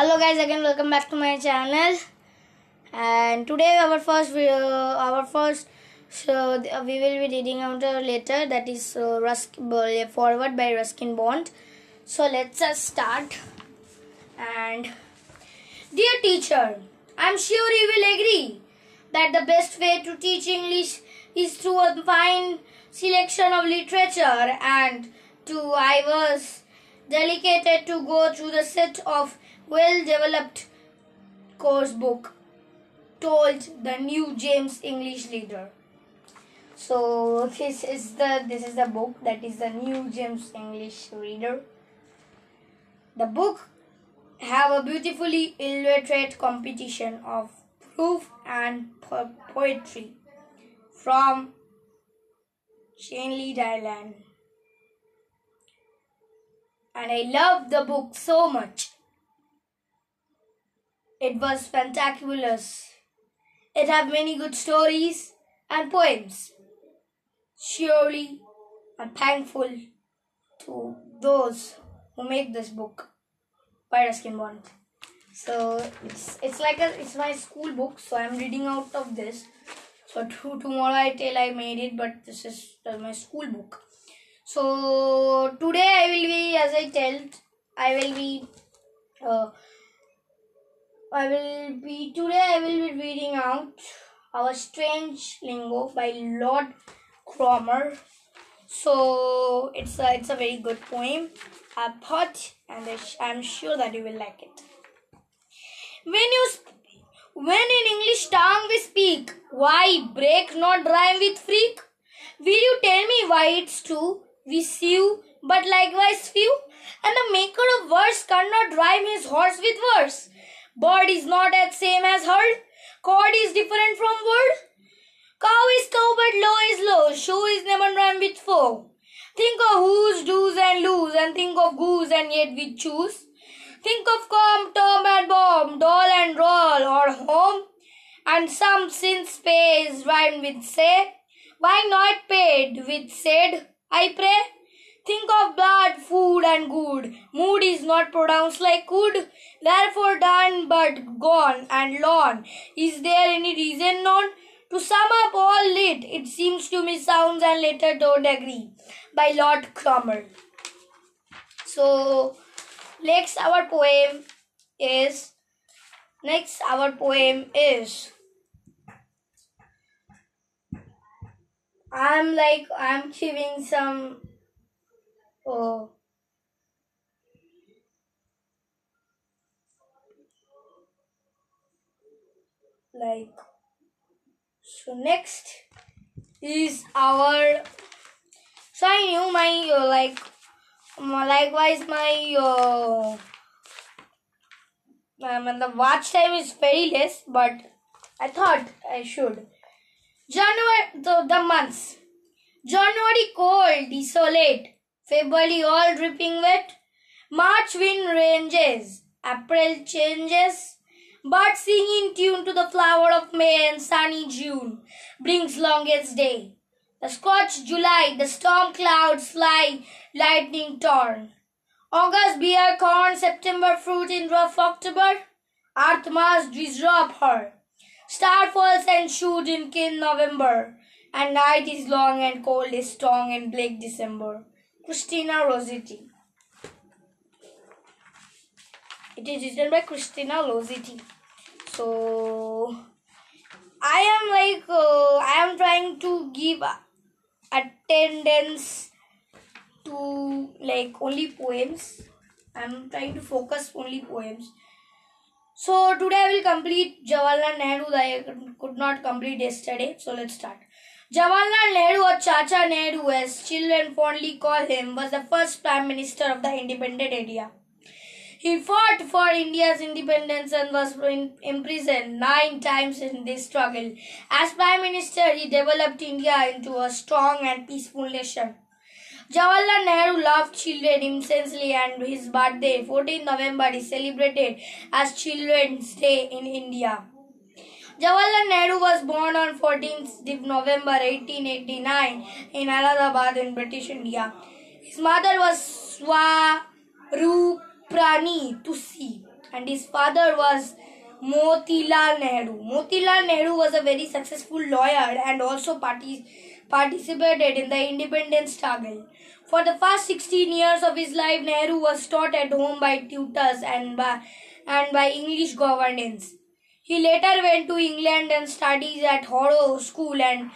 Hello guys, again welcome back to my channel. And today our first video, we will be reading out a letter that is forward by Ruskin Bond. So let's just start. And dear teacher, I'm sure you will agree that the best way to teach English is through a fine selection of literature, and I was delighted to go through the set of well-developed course book, told the new James English Reader. So this is the book that is the new James English Reader. The book have a beautifully illustrated competition of proof and poetry from Shane Lee Dylan. And I loved the book so much. It was fantabulous. It had many good stories and poems. Surely I'm thankful to those who make this book by Ruskin Bond. So it's my school book, so I'm reading out of this. So tomorrow I tell I made it, but this is my school book. So today I will be, as I tell, today I will be reading out Our Strange Lingo by Lord Cromer. So it's a very good poem, I thought, and I'm sure that you will like it. When in English tongue we speak, why break not rhyme with freak? Will you tell me why it's true? We sue, but likewise few, and the maker of words cannot rhyme his horse with verse. Bird is not as same as herd, cord is different from word. Cow is cow, but low is low, shoe is never rhyme with foe. Think of who's, do's and lose, and think of goose, and yet we choose. Think of com, tom and bomb, doll and roll, or home. And some since pay is rhymed with say, why not paid with said? I pray. Think of blood, food and good. Mood is not pronounced like could. Therefore done but gone and lawn. Is there any reason not? To sum up all lit, it seems to me sounds and letter don't agree. By Lord Cromer. So next our poem is I'm giving some next is our, so I knew my likewise my the watch time is very less, but I thought I should. The months. January cold, desolate. February all dripping wet. March wind ranges. April changes. Birds sing in tune to the flower of May, and sunny June brings longest day. The scorched July, the storm clouds fly, lightning torn. August bear corn, September fruit in rough October. Earth must disrobe her. Star falls and shoot in kin November, and night is long and cold is strong and bleak December. Christina Rosetti. It is written by Christina Rosetti. So I am trying to give attendance to only poems. I'm trying to focus only poems. So today I will complete Jawaharlal Nehru that I could not complete yesterday. So let's start. Jawaharlal Nehru, or Chacha Nehru as children fondly call him, was the first Prime Minister of the independent India. He fought for India's independence and was imprisoned 9 times in this struggle. As Prime Minister, he developed India into a strong and peaceful nation. Jawaharlal Nehru loved children intensely, and his birthday, 14 November, is celebrated as Children's Day in India. Jawaharlal Nehru was born on 14th November 1889 in Allahabad in British India. His mother was Swaruprani Tusi, and his father was Motilal Nehru. Motilal Nehru was a very successful lawyer and also participated in the independence struggle. For the first 16 years of his life, Nehru was taught at home by tutors and by English governance. He later went to England and studied at Harrow School and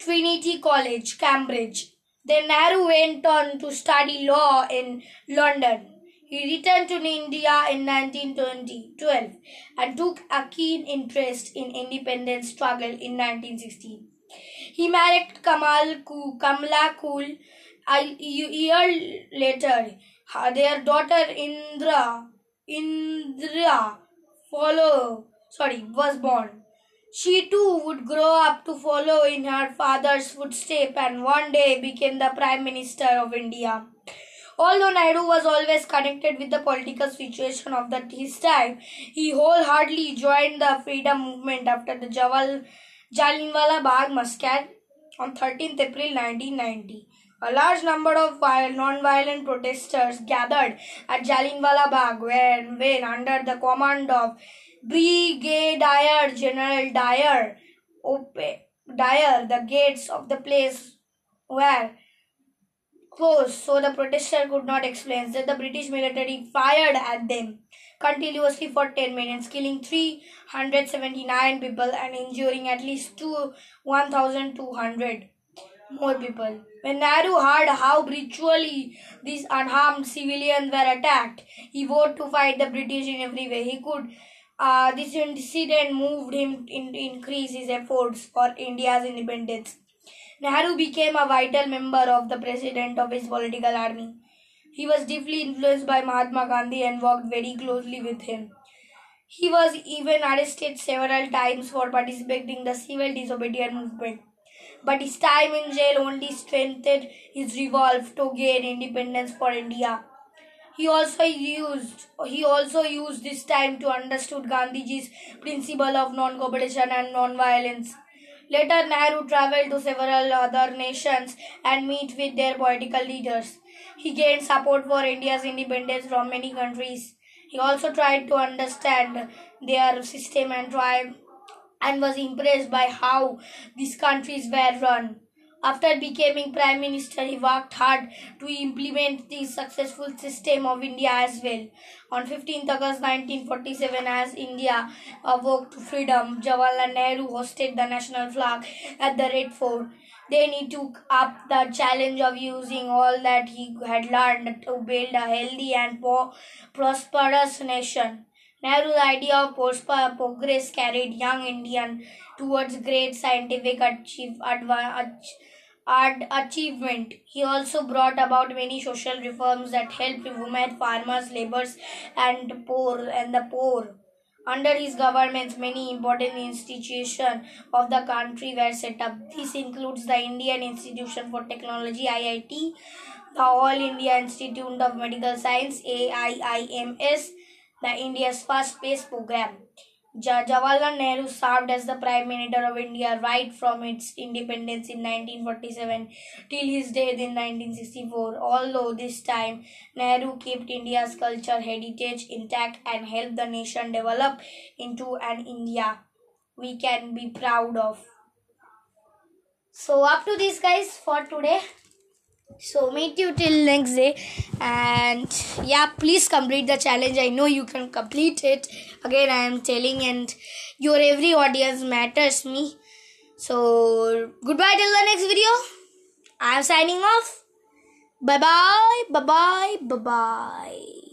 Trinity College, Cambridge. Then Nehru went on to study law in London. He returned to India in 1912 and took a keen interest in independence struggle in 1916. He married Kamala Kaul a year later. Their daughter Indra was born. She too would grow up to follow in her father's footsteps and one day became the Prime Minister of India. Although Nehru was always connected with the political situation of his time, he wholeheartedly joined the freedom movement after the Jallianwala Bagh massacre on 13th April 1990. A large number of non-violent protesters gathered at Jallianwala Bagh when under the command of Brigadier General Dyer, the gates of the place were closed so the protesters could not explain that the British military fired at them continuously for 10 minutes, killing 379 people and injuring at least 1,200 more people. When Nehru heard how brutally these unharmed civilians were attacked, he vowed to fight the British in every way he could. This incident moved him to increase his efforts for India's independence. Nehru became a vital member of the president of his political army. He was deeply influenced by Mahatma Gandhi and worked very closely with him. He was even arrested several times for participating in the civil disobedience movement. But his time in jail only strengthened his resolve to gain independence for India. He also used this time to understand Gandhiji's principle of non-cooperation and non-violence. Later, Nehru travelled to several other nations and met with their political leaders. He gained support for India's independence from many countries. He also tried to understand their system and tribe and was impressed by how these countries were run. After becoming Prime Minister, he worked hard to implement the successful system of India as well. On 15th August 1947, as India awoke to freedom, Jawaharlal Nehru hoisted the national flag at the Red Fort. Then he took up the challenge of using all that he had learned to build a healthy and prosperous nation. Nehru's idea of progress carried young Indian towards great scientific achievement. He also brought about many social reforms that helped women, farmers, laborers, and the poor. Under his government, many important institutions of the country were set up. This includes the Indian Institute for Technology (IIT), the All India Institute of Medical Science (AIIMS). The India's first space program. Jawaharlal Nehru served as the Prime Minister of India right from its independence in 1947 till his death in 1964. Although this time Nehru kept India's culture heritage intact and helped the nation develop into an India we can be proud of. So up to this guys for today. So meet you till next day, and yeah, please complete the challenge. I know you can complete it. Again, I am telling, and your every audience matters me. So goodbye till the next video. I am signing off. Bye bye. Bye bye. Bye bye.